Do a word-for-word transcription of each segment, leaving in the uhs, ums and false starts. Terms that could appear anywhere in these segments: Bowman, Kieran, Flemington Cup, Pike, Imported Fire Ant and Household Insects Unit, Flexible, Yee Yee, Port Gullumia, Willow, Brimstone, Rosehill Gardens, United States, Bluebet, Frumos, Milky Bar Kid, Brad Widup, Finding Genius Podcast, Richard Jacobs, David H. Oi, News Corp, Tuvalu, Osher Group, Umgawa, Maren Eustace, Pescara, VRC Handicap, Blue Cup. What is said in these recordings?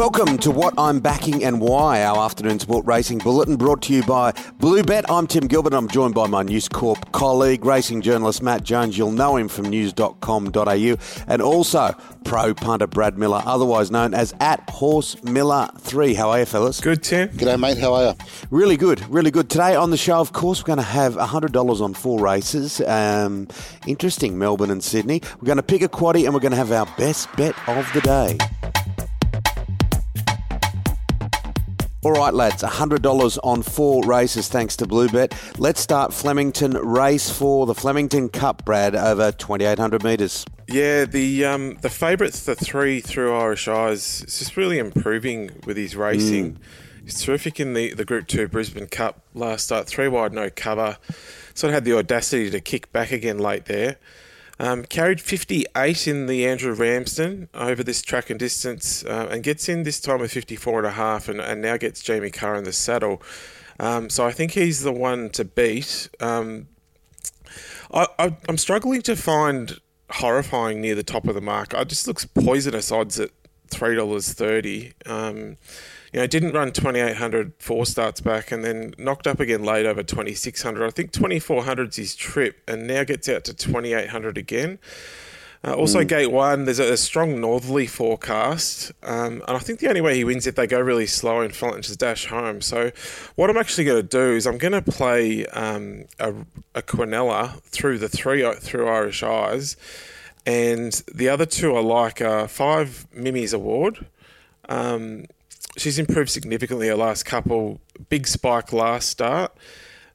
Welcome to What I'm Backing and Why, our afternoon sport racing bulletin brought to you by Bluebet. I'm Tim Gilbert and I'm joined by my News Corp colleague, racing journalist Matt Jones. You'll know him from news dot com dot a u and also pro punter Brad Miller, otherwise known as At Horse Miller three. How are you, fellas? Good, Tim. G'day, mate. How are you? Really good. Really good. Today on the show, of course, we're going to have one hundred dollars on four races. Um, interesting, Melbourne and Sydney. We're going to pick a quaddie and we're going to have our best bet of the day. All right, lads, one hundred dollars on four races thanks to Bluebet. Let's start Flemington race four, the Flemington Cup, Brad, over twenty-eight hundred metres. Yeah, the um, the favourites, the three Through Irish Eyes, is just really improving with his racing. Mm. He's terrific in the, the Group two Brisbane Cup last start, three wide, no cover. Sort of had the audacity to kick back again late there. Um, carried fifty-eight in the Andrew Ramsden over this track and distance uh, and gets in this time with fifty-four and a half and, and now gets Jamie Carr in the saddle. Um, so I think he's the one to beat. Um, I, I, I'm struggling to find horrifying near the top of the mark. It just looks poisonous odds at three dollars thirty. Um, you know, didn't run twenty-eight hundred four starts back and then knocked up again late over twenty-six hundred. I think twenty-four hundred's his trip and now gets out to twenty-eight hundred again. Uh, also, mm. gate one, there's a, a strong northerly forecast. Um, and I think the only way he wins is if they go really slow and Flemington's dash home. So what I'm actually going to do is I'm going to play um, a, a Quinella through the three Through Irish Eyes. And the other two I like are five Mimmies Award. Um, she's improved significantly her last couple. Big spike last start.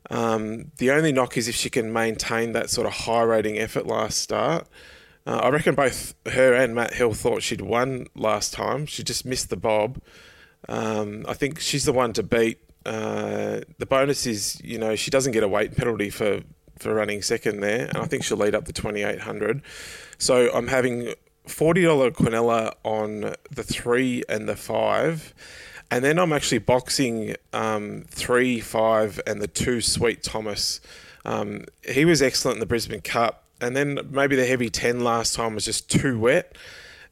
Um, the only knock is if she can maintain that sort of high rating effort last start. Uh, I reckon both her and Matt Hill thought she'd won last time. She just missed the bob. Um, I think she's the one to beat. Uh, the bonus is, you know, she doesn't get a weight penalty for... for running second there, and I think she'll lead up the twenty-eight hundred. So I'm having forty dollars Quinella on the three and the five, and then I'm actually boxing um, three, five, and the two Sweet Thomas. Um, he was excellent in the Brisbane Cup, and then maybe the heavy ten last time was just too wet,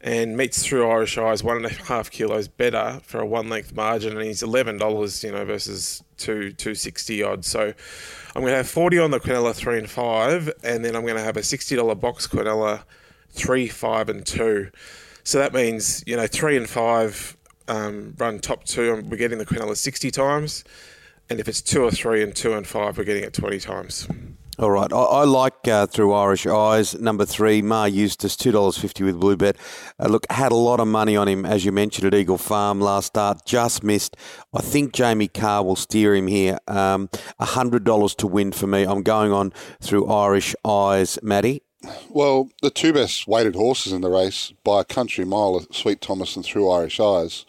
and meets Through Irish Eyes, one and a half kilos better for a one-length margin, and he's eleven dollars, you know, versus two two sixty odds. So I'm going to have forty on the Quinella three and five, and then I'm going to have a sixty dollars box Quinella three, five, and two. So that means, you know, three and five um, run top two, and we're getting the Quinella sixty times, and if it's two or three and two and five, we're getting it twenty times. All right. I, I like uh, Through Irish Eyes, number three, Maren Eustace, two dollars fifty with Bluebet. Uh, look, had a lot of money on him, as you mentioned, at Eagle Farm last start. Just missed. I think Jamie Carr will steer him here. Um, one hundred dollars to win for me. I'm going on Through Irish Eyes, Matty. Well, the two best weighted horses in the race by a country mile are Sweet Thomas and Through Irish Eyes.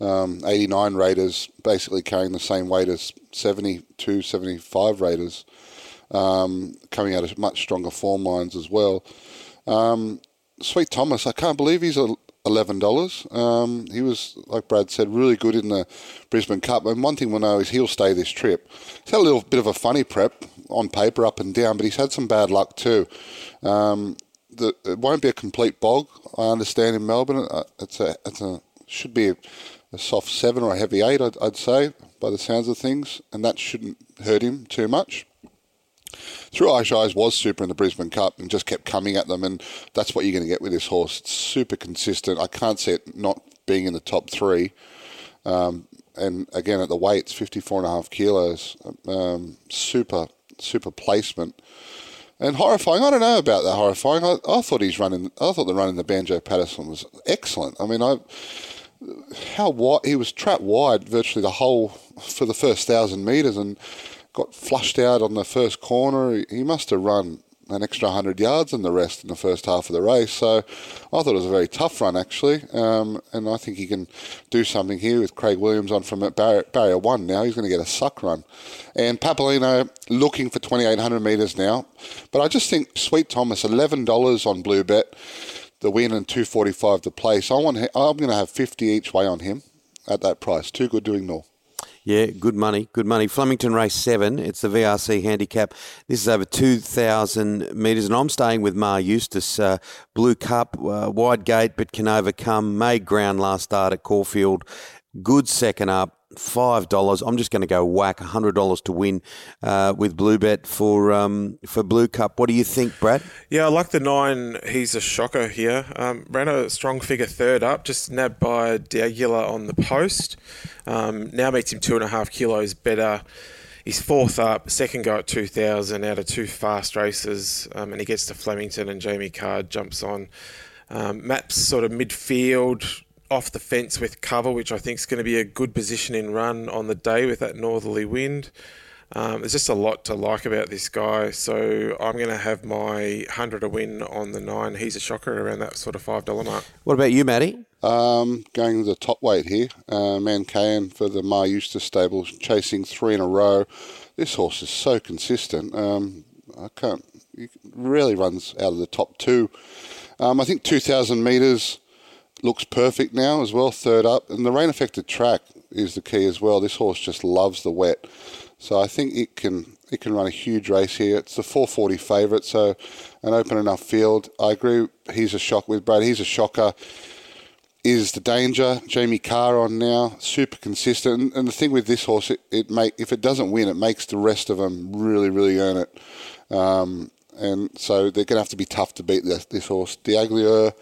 Um, eighty-nine raters basically carrying the same weight as seventy-two, seventy-five raters. Um, coming out of much stronger form lines as well. Um, Sweet Thomas, I can't believe he's eleven dollars. Um, he was, like Brad said, really good in the Brisbane Cup. And one thing we know is he'll stay this trip. He's had a little bit of a funny prep on paper, up and down, but he's had some bad luck too. Um, the, it won't be a complete bog, I understand, in Melbourne. It's a, it's a should be a, a soft seven or a heavy eight, I'd, I'd say, by the sounds of things, and that shouldn't hurt him too much. Through Irish Eyes was super in the Brisbane Cup and just kept coming at them, and that's what you're going to get with this horse. It's super consistent. I can't see it not being in the top three. Um, and again, at the weight, it's fifty-four and a half kilos. Um, super, super placement. And horrifying. I don't know about that horrifying. I, I thought he's running. I thought the run in the Banjo Patterson was excellent. I mean, I how wide he was trapped wide virtually the whole for the first thousand metres and got flushed out on the first corner. He must have run an extra one hundred yards than the rest in the first half of the race. So I thought it was a very tough run, actually. Um, and I think he can do something here with Craig Williams on from barrier, barrier one now. He's going to get a suck run. And Papalino looking for twenty-eight hundred metres now. But I just think Sweet Thomas, eleven dollars on Bluebet, the win and two forty-five to place. I want, I'm going to have fifty each way on him at that price. Too good to ignore. Yeah, good money, good money. Flemington race seven, it's the V R C handicap. This is over two thousand metres, and I'm staying with Maren Eustace. Uh, Blue Cup, uh, wide gate, but can overcome. Made ground last start at Caulfield. Good second up. five dollars. I'm just going to go whack one hundred dollars to win uh, with Bluebet for um, for Blue Cup. What do you think, Brad? Yeah, I like the nine. He's a shocker here. Um, ran a strong figure third up, just nabbed by D'Aguila on the post. Um, now meets him two and a half kilos better. He's fourth up, second go at two thousand out of two fast races, um, and he gets to Flemington and Jamie Carr jumps on. Um, Maps sort of midfield, off the fence with cover, which I think is going to be a good position in run on the day with that northerly wind. Um, there's just a lot to like about this guy. So I'm going to have my one hundred to win on the nine. He's a shocker around that sort of five dollars mark. What about you, Matty? Um, going with the top weight here. Uh, Mankayan for the My Eustace stable, chasing three in a row. This horse is so consistent. Um, I can't, he really runs out of the top two. Um, I think two thousand metres. Looks perfect now as well, third up. And the rain-affected track is the key as well. This horse just loves the wet. So I think it can it can run a huge race here. It's a four forty favourite, so an open enough field. I agree, he's a shock with Brad. He's a shocker. Is the danger. Jamie Carr on now, super consistent. And, and the thing with this horse, it, it make, if it doesn't win, it makes the rest of them really, really earn it. Um, and so they're going to have to be tough to beat this, this horse. D'Aguila.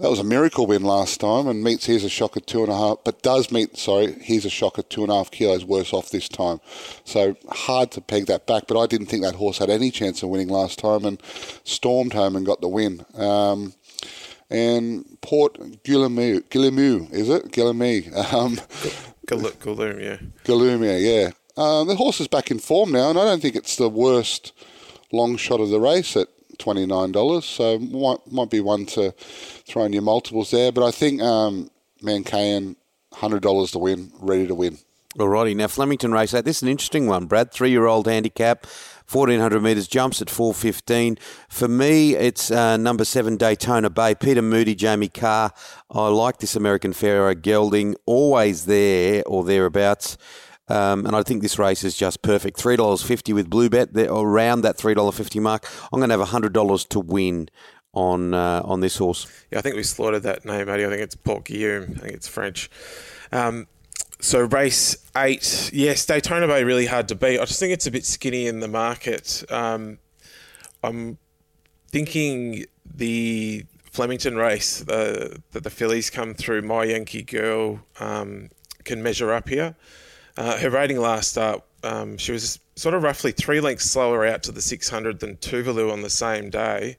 That was a miracle win last time, and meets here's a shocker two and a half, but does meet, sorry, here's a shocker two and a half kilos worse off this time. So hard to peg that back, but I didn't think that horse had any chance of winning last time and stormed home and got the win. Um, and Port Gullumia, Gullumia, is it? Gullumia. Um, Gullumia. Gullumia, yeah. Um, the horse is back in form now, and I don't think it's the worst long shot of the race at twenty-nine dollars, so might might be one to throw in your multiples there. But I think um, Mankayan, one hundred dollars to win, ready to win. Alrighty, now Flemington race, this is an interesting one, Brad. Three-year-old handicap, fourteen hundred metres, jumps at four fifteen. For me, it's uh, number seven, Daytona Bay. Peter Moody, Jamie Carr. I like this American Pharaoh gelding, always there or thereabouts. Um, and I think this race is just perfect. three dollars fifty with Bluebet, around that three dollars fifty mark. I'm going to have one hundred dollars to win on uh, on this horse. Yeah, I think we slaughtered that name, Matty. I think it's Port Guillaume. I think it's French. Um, so race eight. Yes, Daytona Bay really hard to beat. I just think it's a bit skinny in the market. Um, I'm thinking the Flemington race uh, that the fillies come through, My Yankee Girl, um, can measure up here. Uh, her rating last start, um, she was sort of roughly three lengths slower out to the six hundred than Tuvalu on the same day,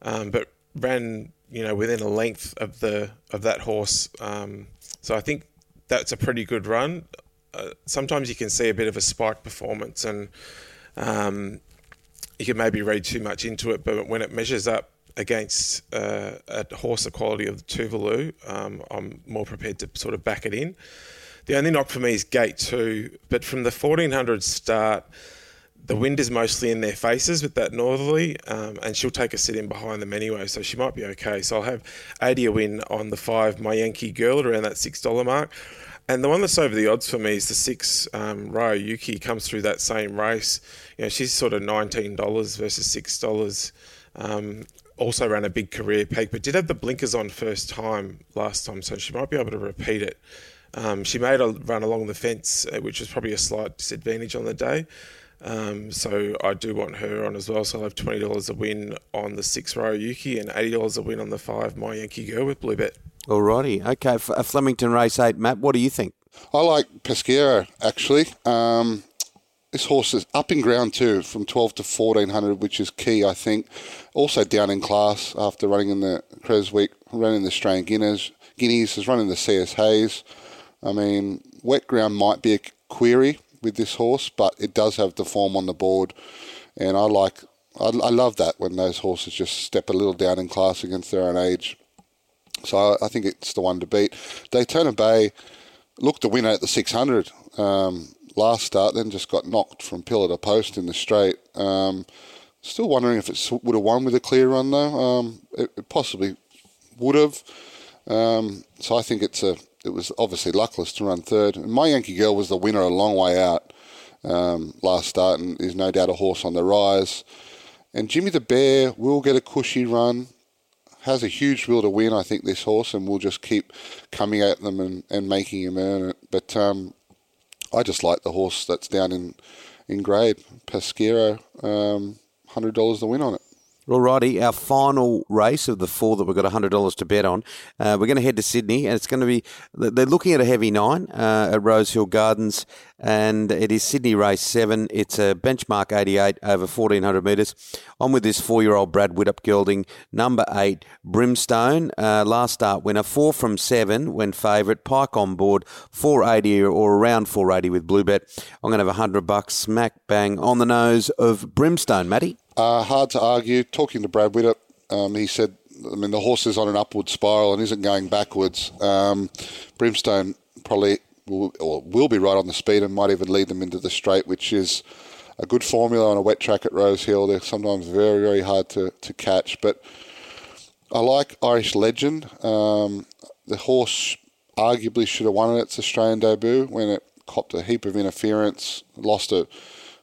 um, but ran, you know, within a length of the of that horse. Um, so I think that's a pretty good run. Uh, sometimes you can see a bit of a spike performance, and um, you can maybe read too much into it. But when it measures up against uh, a horse the quality of the Tuvalu, um, I'm more prepared to sort of back it in. The only knock for me is gate two, but from the fourteen hundred start, the wind is mostly in their faces with that northerly, um, and she'll take a sit in behind them anyway, so she might be okay. So I'll have eighty a win on the five, My Yankee Girl, at around that six dollars mark. And the one that's over the odds for me is the six, um, Ryo Yuki, comes through that same race. You know, she's sort of nineteen dollars versus six dollars. Um, also ran a big career peak, but did have the blinkers on first time last time, so she might be able to repeat it. Um, she made a run along the fence, which was probably a slight disadvantage on the day. Um, so I do want her on as well. So I'll have twenty dollars a win on the six, Ryo Yuki, and eighty dollars a win on the five, My Yankee Girl, with Bluebet. All righty. Okay. F- a Flemington race eight, Matt, what do you think? I like Pescara, actually. Um, this horse is up in ground too, from twelve to fourteen hundred, which is key, I think. Also down in class after running in the Creswick, running in the Australian Guineas, Guineas has run in the C S Hayes. I mean, wet ground might be a query with this horse, but it does have the form on the board. And I like, I, I love that when those horses just step a little down in class against their own age. So I, I think it's the one to beat. Daytona Bay looked the winner at the six hundred um, last start, then just got knocked from pillar to post in the straight. Um, still wondering if it would have won with a clear run, though. Um, it, it possibly would have. Um, so I think it's a it was obviously luckless to run third. And My Yankee Girl was the winner a long way out um, last start and is no doubt a horse on the rise. And Jimmy the Bear will get a cushy run, has a huge will to win, I think, this horse, and will just keep coming at them and, and making him earn it. But um, I just like the horse that's down in, in grade, Pescara, um, one hundred dollars the win on it. Alrighty, our final race of the four that we've got one hundred dollars to bet on. Uh, we're going to head to Sydney, and it's going to be, they're looking at a heavy nine uh, at Rosehill Gardens, and it is Sydney race seven. It's a benchmark eighty-eight over fourteen hundred metres. On with this four-year-old Brad Widup gelding, number eight, Brimstone, uh, last start winner, four from seven when favourite, Pike on board, four eighty or around four eighty with Bluebet. I'm going to have one hundred bucks smack bang on the nose of Brimstone, Matty. Uh, hard to argue. Talking to Brad Widup, um, he said, I mean, the horse is on an upward spiral and isn't going backwards. Um, Brimstone probably will, or will be right on the speed and might even lead them into the straight, which is a good formula on a wet track at Rosehill. They're sometimes very, very hard to, to catch. But I like Irish Legend. Um, the horse arguably should have won at its Australian debut when it copped a heap of interference, lost a...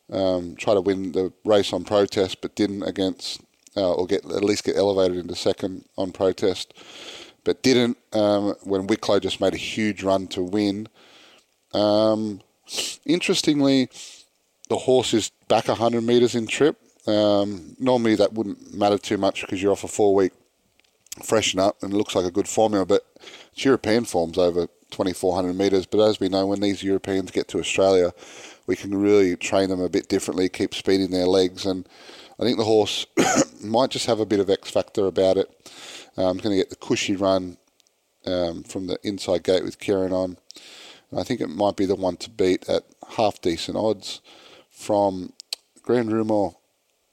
Um, try to win the race on protest, but didn't against, uh, or get at least get elevated into second on protest, but didn't um, when Wicklow just made a huge run to win. Um, interestingly, the horse is back one hundred metres in trip. Um, normally that wouldn't matter too much because you're off a four-week freshen up and it looks like a good formula, but it's European forms over twenty-four hundred metres. But as we know, when these Europeans get to Australia, we can really train them a bit differently, keep speed in their legs. And I think the horse might just have a bit of X factor about it. Um, going to get the cushy run um, from the inside gate with Kieran on. And I think it might be the one to beat at half-decent odds from Grand Rumour.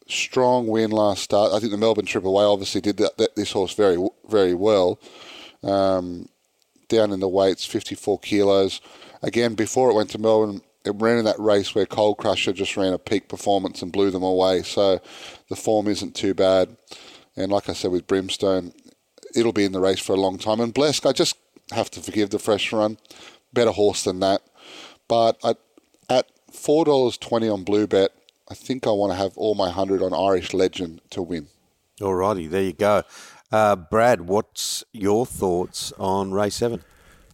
Strong win last start. I think the Melbourne Trip Away obviously did that, that this horse very, very well. Um, down in the weights, fifty-four kilos. Again, before it went to Melbourne, it ran in that race where Cold Crusher just ran a peak performance and blew them away. So the form isn't too bad. And like I said, with Brimstone, it'll be in the race for a long time. And Blesk, I just have to forgive the fresh run. Better horse than that. But I, at four dollars twenty on Bluebet, I think I want to have all my one hundred on Irish Legend to win. All righty, there you go. Uh, Brad, what's your thoughts on race seven?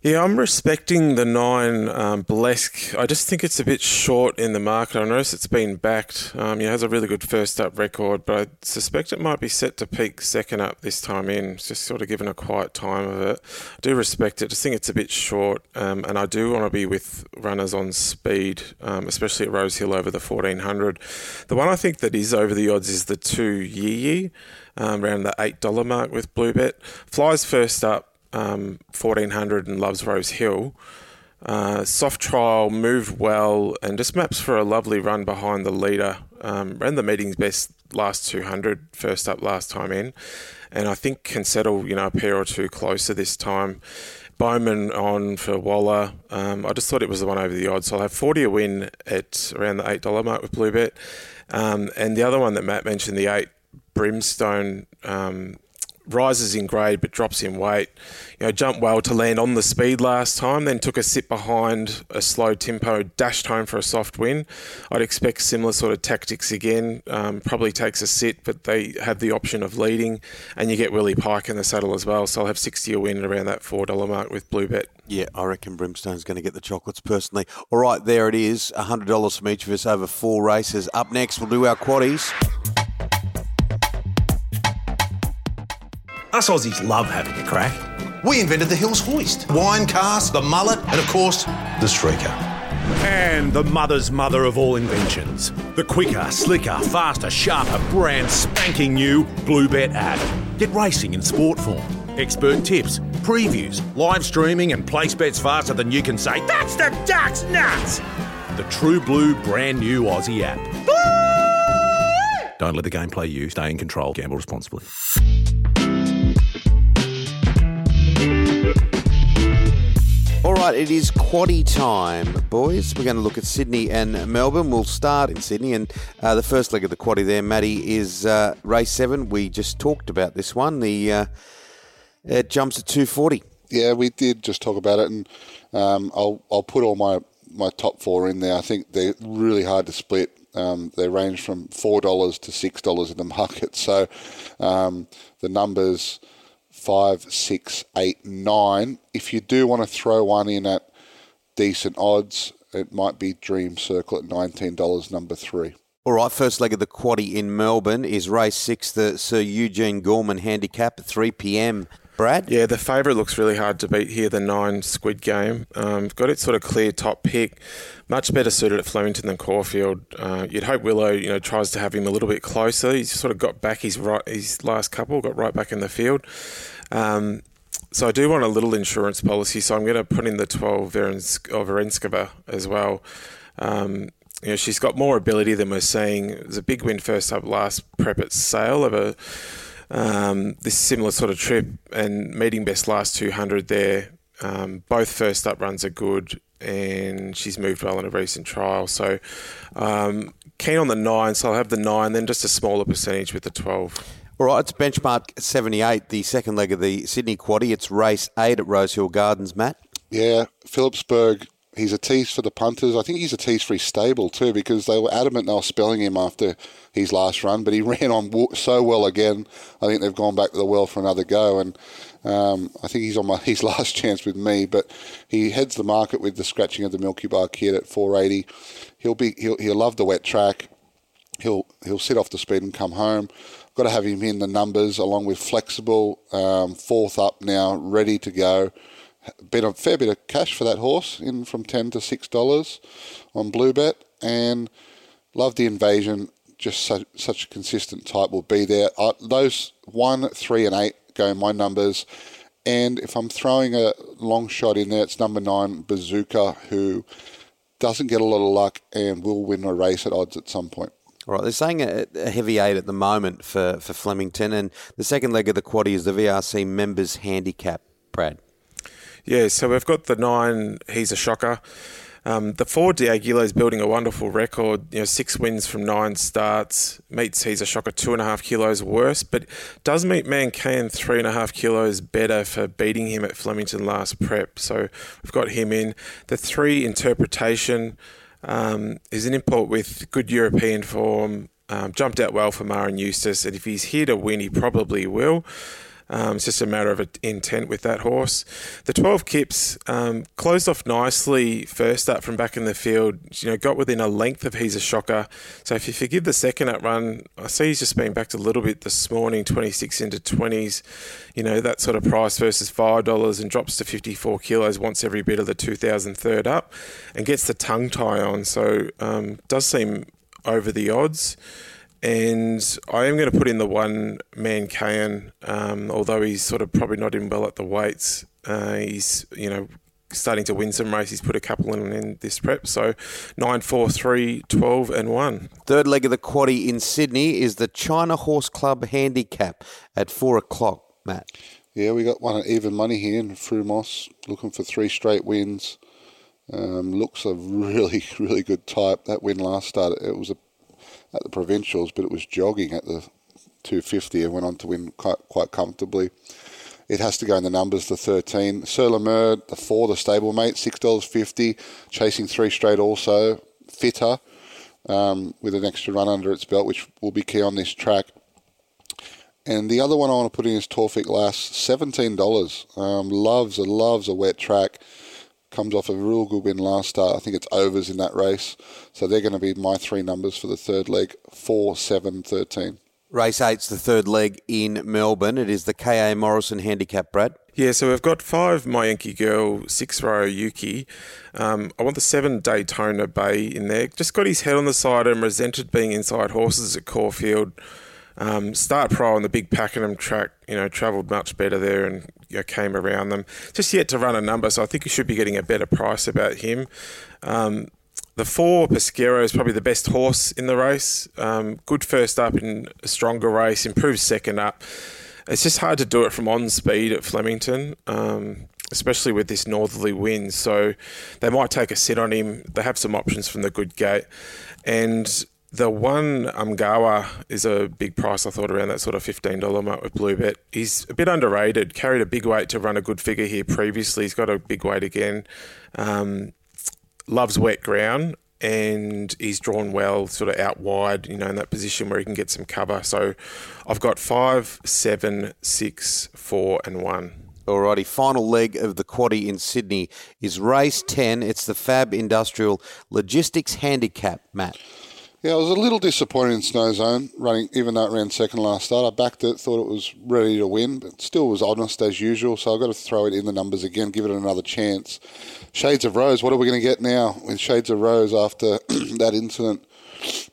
Yeah, I'm respecting the nine, um, Blesk. I just think it's a bit short in the market. I notice it's been backed. Um, yeah, it has a really good first-up record, but I suspect it might be set to peak second-up this time in. It's just sort of given a quiet time of it. I do respect it. Just think it's a bit short, um, and I do want to be with runners on speed, um, especially at Rosehill over the fourteen hundred. The one I think that is over the odds is the two Yee Yee, um, around the eight dollars mark with Bluebet. Flies first up. Um, fourteen hundred and loves Rosehill. Uh, soft trial, moved well, and just maps for a lovely run behind the leader. Um, ran the meeting's best last two hundred, first up last time in, and I think can settle, you know, a pair or two closer this time. Bowman on for Waller. Um, I just thought it was the one over the odds. So I'll have forty a win at around the eight dollars mark with Bluebet. Um, and the other one that Matt mentioned, the eight, Brimstone, um, rises in grade but drops in weight. You know, jumped well to land on the speed last time, then took a sit behind a slow tempo, dashed home for a soft win. I'd expect similar sort of tactics again. Um, probably takes a sit, but they have the option of leading, and you get Willie Pike in the saddle as well. So I'll have sixty a win at around that four dollars mark with Bluebet. Yeah, I reckon Brimstone's going to get the chocolates personally. All right, there it is. one hundred dollars from each of us over four races. Up next, we'll do our quaddies. Us Aussies love having a crack. We invented the Hills Hoist, wine cask, the mullet, and of course, the streaker. And the mother's mother of all inventions. The quicker, slicker, faster, sharper, brand spanking new Bluebet app. Get racing in sport form. Expert tips, previews, live streaming, and place bets faster than you can say, that's the duck's nuts! The True Blue brand new Aussie app. Blue! Don't let the game play you. Stay in control. Gamble responsibly. All right, it is quaddie time, boys. We're going to look at Sydney and Melbourne. We'll start in Sydney, and uh, the first leg of the quaddie there, Matty, is uh, race seven. We just talked about this one. The uh, it jumps at two forty. yeah, we did just talk about it, and um, I'll I'll put all my, my top four in there. I think they're really hard to split. Um, they range from four dollars to six dollars in the market. So um, the numbers five, six, eight, nine. If you do want to throw one in at decent odds, it might be Dream Circle at nineteen dollars, number three. All right, first leg of the quaddie in Melbourne is race six, the Sir Eugene Gorman handicap at three p.m. Brad? Yeah, the favourite looks really hard to beat here, the nine Squid Game. Um, got it sort of clear top pick. Much better suited at Flemington than Caulfield. Uh, you'd hope Willow, you know, tries to have him a little bit closer. He's sort of got back his right, his last couple, got right back in the field. Um, so I do want a little insurance policy, so I'm going to put in the twelve Verenskova as well. Um, you know, she's got more ability than we're seeing. It was a big win first up last prep at Sale of a... Um, this similar sort of trip and meeting best last two hundred there. Um, both first up runs are good and she's moved well in a recent trial. So um, keen on the nine, so I'll have the nine, then just a smaller percentage with the twelve. All right, it's benchmark seventy-eight, the second leg of the Sydney quaddie. It's race eight at Rosehill Gardens, Matt. Yeah, Phillipsburg, he's a tease for the punters. I think he's a tease for his stable too, because they were adamant they were spelling him after his last run, but he ran on so well again. I think they've gone back to the well for another go, and um, I think he's on my, his last chance with me. But he heads the market with the scratching of the Milky Bar Kid at four eighty. He'll be he'll he'll love the wet track. He'll he'll sit off the speed and come home. Got to have him in the numbers along with Flexible, um, fourth up now, ready to go. Been a fair bit of cash for that horse in from ten to six dollars on Bluebet, and love the Invasion. Just so, such a consistent type will be there. Uh, those one, three, and eight go in my numbers. And if I'm throwing a long shot in there, it's number nine, Bazooka, who doesn't get a lot of luck and will win a race at odds at some point. All right, they're saying a, a heavy eight at the moment for, for Flemington. And the second leg of the quaddie is the V R C Members Handicap, Brad. Yeah, so we've got the nine, He's a Shocker. Um, the four D'Aguilo is building a wonderful record, you know, six wins from nine starts, meets He's a Shocker two and a half kilos worse, but does meet Mankayan three and a half kilos better for beating him at Flemington last prep. So we've got him in. The three Interpretation um, is an import with good European form, um, jumped out well for Maren Eustace, and if he's here to win, he probably will. Um, it's just a matter of intent with that horse. The twelve Kips um, closed off nicely first up from back in the field. You know, got within a length of He's a Shocker. So if you forgive the second up run, I see he's just been backed a little bit this morning, twenty-six into twenties. You know, that sort of price versus five dollars, and drops to fifty-four kilos, wants every bit of the two thousand third up, and gets the tongue tie on. So um, does seem over the odds. And I am going to put in the one Mankayan, um, although he's sort of probably not in well at the weights. Uh, he's, you know, starting to win some races, put a couple in, in this prep. So nine, four, three, twelve and one. Third leg of the quaddie in Sydney is the China Horse Club Handicap at four o'clock, Matt. Yeah, we got one at even money here in Frumos, looking for three straight wins. Um, looks a really, really good type. That win last start, it was a at the provincials, but it was jogging at the two fifty and went on to win quite, quite comfortably. It has to go in the numbers, the thirteen. Sir Lemur, the four, the stablemate, six dollars fifty, chasing three straight also, fitter, um, with an extra run under its belt, which will be key on this track. And the other one I want to put in is Torfik Lass, seventeen dollars. Um, loves, a, loves a wet track. Comes off a real good win last start. I think it's overs in that race. So they're going to be my three numbers for the third leg, four, seven, thirteen. Race eight's the third leg in Melbourne. It is the K A Morrison Handicap, Brad. Yeah, so we've got five My Yankee Girl, six Ryo Yuki. Um, I want the seven Daytona Bay in there. Just got his head on the side and resented being inside horses at Caulfield. Um, start prior on the big Pakenham track, you know, travelled much better there and you know, came around them. Just yet to run a number, so I think you should be getting a better price about him. Um, the four, Pescara, is probably the best horse in the race. Um, good first up in a stronger race, improved second up. It's just hard to do it from on speed at Flemington, um, especially with this northerly wind. So they might take a sit on him. They have some options from the good gate. And The one Umgawa is a big price, I thought, around that sort of fifteen dollars mark with Bluebet. He's a bit underrated, carried a big weight to run a good figure here previously. He's got a big weight again. Um, loves wet ground and he's drawn well, sort of out wide, you know, in that position where he can get some cover. So I've got five, seven, six, four and one. Alrighty, final leg of the quaddie in Sydney is race ten. It's the Fab Industrial Logistics Handicap, Matt. Yeah, I was a little disappointed in Snow Zone, running, even though it ran second last start. I backed it, thought it was ready to win, but still was honest as usual, so I've got to throw it in the numbers again, give it another chance. Shades of Rose, what are we going to get now with Shades of Rose after that incident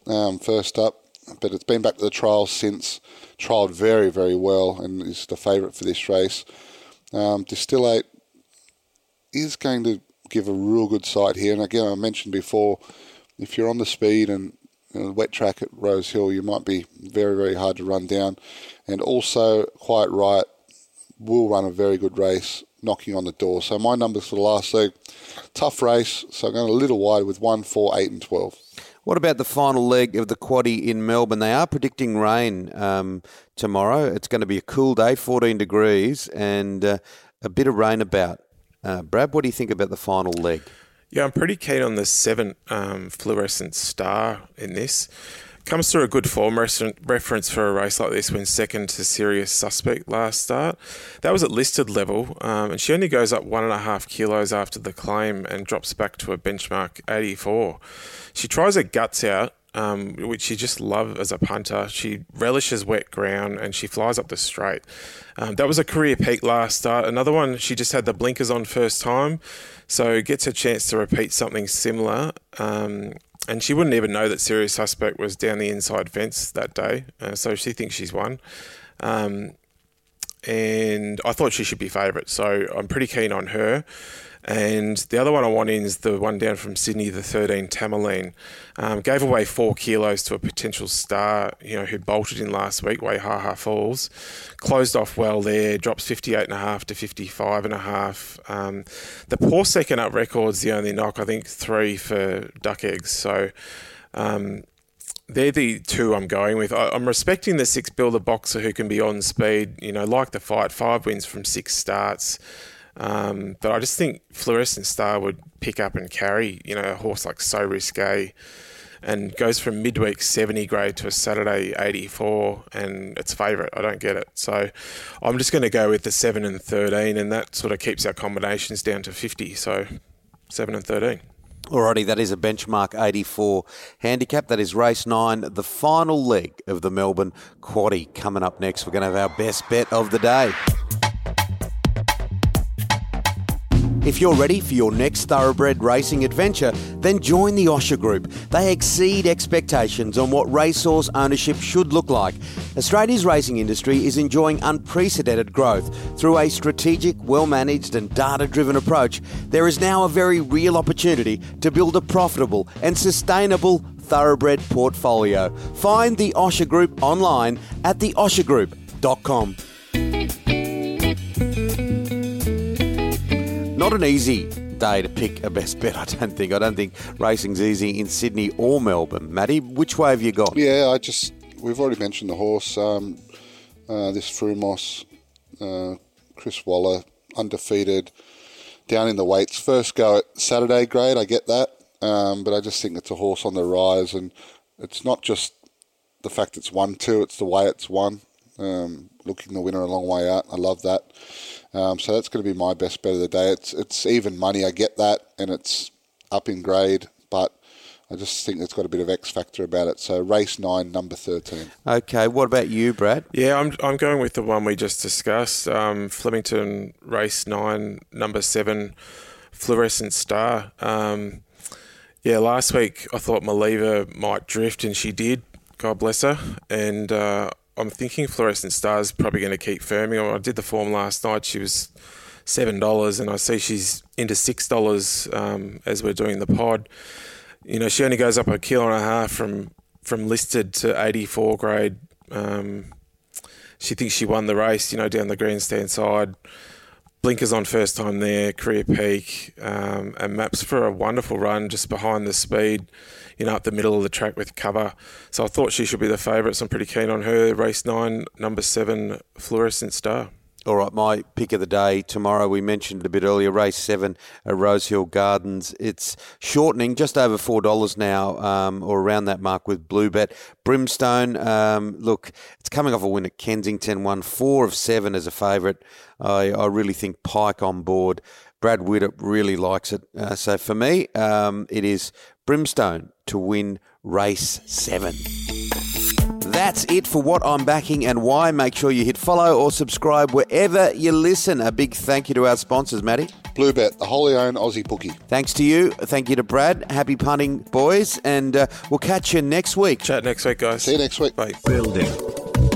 um, first up? But it's been back to the trial since, trialled very, very well, and is the favourite for this race. Um, Distillate is going to give a real good sight here, and again, I mentioned before, if you're on the speed and a wet track at Rosehill, you might be very, very hard to run down. And also, Quiet Riot will run a very good race, knocking on the door. So my numbers for the last leg, tough race, so I'm going a little wide with one, four, eight and twelve. What about the final leg of the quaddie in Melbourne? They are predicting rain um, tomorrow. It's going to be a cool day, fourteen degrees, and uh, a bit of rain about. Uh, Brad, what do you think about the final leg? Yeah, I'm pretty keen on the seven um, Fluorescent Star in this. Comes through a good form reference for a race like this when second to Serious Suspect last start. That was at listed level, um, and she only goes up one and a half kilos after the claim and drops back to a benchmark eighty-four. She tries her guts out, um, which she just loves as a punter. She relishes wet ground and she flies up the straight. Um, that was a career peak last start. Another one, she just had the blinkers on first time, so gets a chance to repeat something similar. Um, and she wouldn't even know that Serious Suspect was down the inside fence that day, uh, so she thinks she's won. Um, and I thought she should be favourite, so I'm pretty keen on her. And the other one I want in is the one down from Sydney, the thirteen Tamerlane. Um, gave away four kilos to a potential star, you know, who bolted in last week, Waihaha Falls. Closed off well there, drops fifty-eight and a half to fifty-five and a half. Um, the poor second up record's the only knock, I think three for Duck Eggs. So um, they're the two I'm going with. I, I'm respecting the six builder boxer who can be on speed, you know, like the fight, five wins from six starts. Um, but I just think Fluorescent Star would pick up and carry, you know, a horse like So Risque, and goes from midweek seventy grade to a Saturday eighty-four, and it's favourite. I don't get it. So I'm just going to go with the seven and thirteen, and that sort of keeps our combinations down to fifty. So seven and thirteen. Alrighty, that is a benchmark eighty-four handicap. That is race nine, the final leg of the Melbourne quaddie. Coming up next, we're going to have our best bet of the day. If you're ready for your next thoroughbred racing adventure, then join the Osher Group. They exceed expectations on what racehorse ownership should look like. Australia's racing industry is enjoying unprecedented growth. Through a strategic, well-managed and data-driven approach, there is now a very real opportunity to build a profitable and sustainable thoroughbred portfolio. Find the Osher Group online at the osher group dot com. Not an easy day to pick a best bet, I don't think. I don't think racing's easy in Sydney or Melbourne. Matty, which way have you got? Yeah, I just we've already mentioned the horse. Um, uh, this Frumos, uh, Chris Waller, undefeated, down in the weights. First go at Saturday grade, I get that, um, but I just think it's a horse on the rise, and it's not just the fact it's won two, it's the way it's won. Um, looking the winner a long way out. I love that. Um, so that's going to be my best bet of the day. It's it's even money. I get that, and it's up in grade, but I just think it's got a bit of X factor about it. So race nine, number thirteen. Okay, what about you, Brad? Yeah, I'm I'm going with the one we just discussed. Um, Flemington, race nine, number seven, Fluorescent Star. Um, yeah, last week I thought Maliva might drift, and she did. God bless her. And uh, I'm thinking Fluorescent Star's probably going to keep firming. I did the form last night. She was seven dollars, and I see she's into six dollars um, as we're doing the pod. You know, she only goes up a kilo and a half from, from listed to eighty-four grade. Um, she thinks she won the race, you know, down the grandstand side. Blinkers on first time there, career peak, um, and Maps for a wonderful run just behind the speed, you know, up the middle of the track with cover. So I thought she should be the favourite, so I'm pretty keen on her. Race nine, number seven, Fluorescent Star. All right, my pick of the day tomorrow, we mentioned a bit earlier, race seven at Rosehill Gardens. It's shortening just over four dollars now, um, or around that mark with Bluebet. Brimstone, um, look, it's coming off a win at Kensington, won four of seven as a favourite. I, I really think Pike on board. Brad Widdop really likes it. Uh, so for me, um, it is Brimstone to win race seven. That's it for what I'm backing and why. Make sure you hit follow or subscribe wherever you listen. A big thank you to our sponsors, Matty. Bluebet, the wholly owned Aussie bookie. Thanks to you. Thank you to Brad. Happy punting, boys, and uh, we'll catch you next week. Chat next week, guys. See you next week. Bye. Building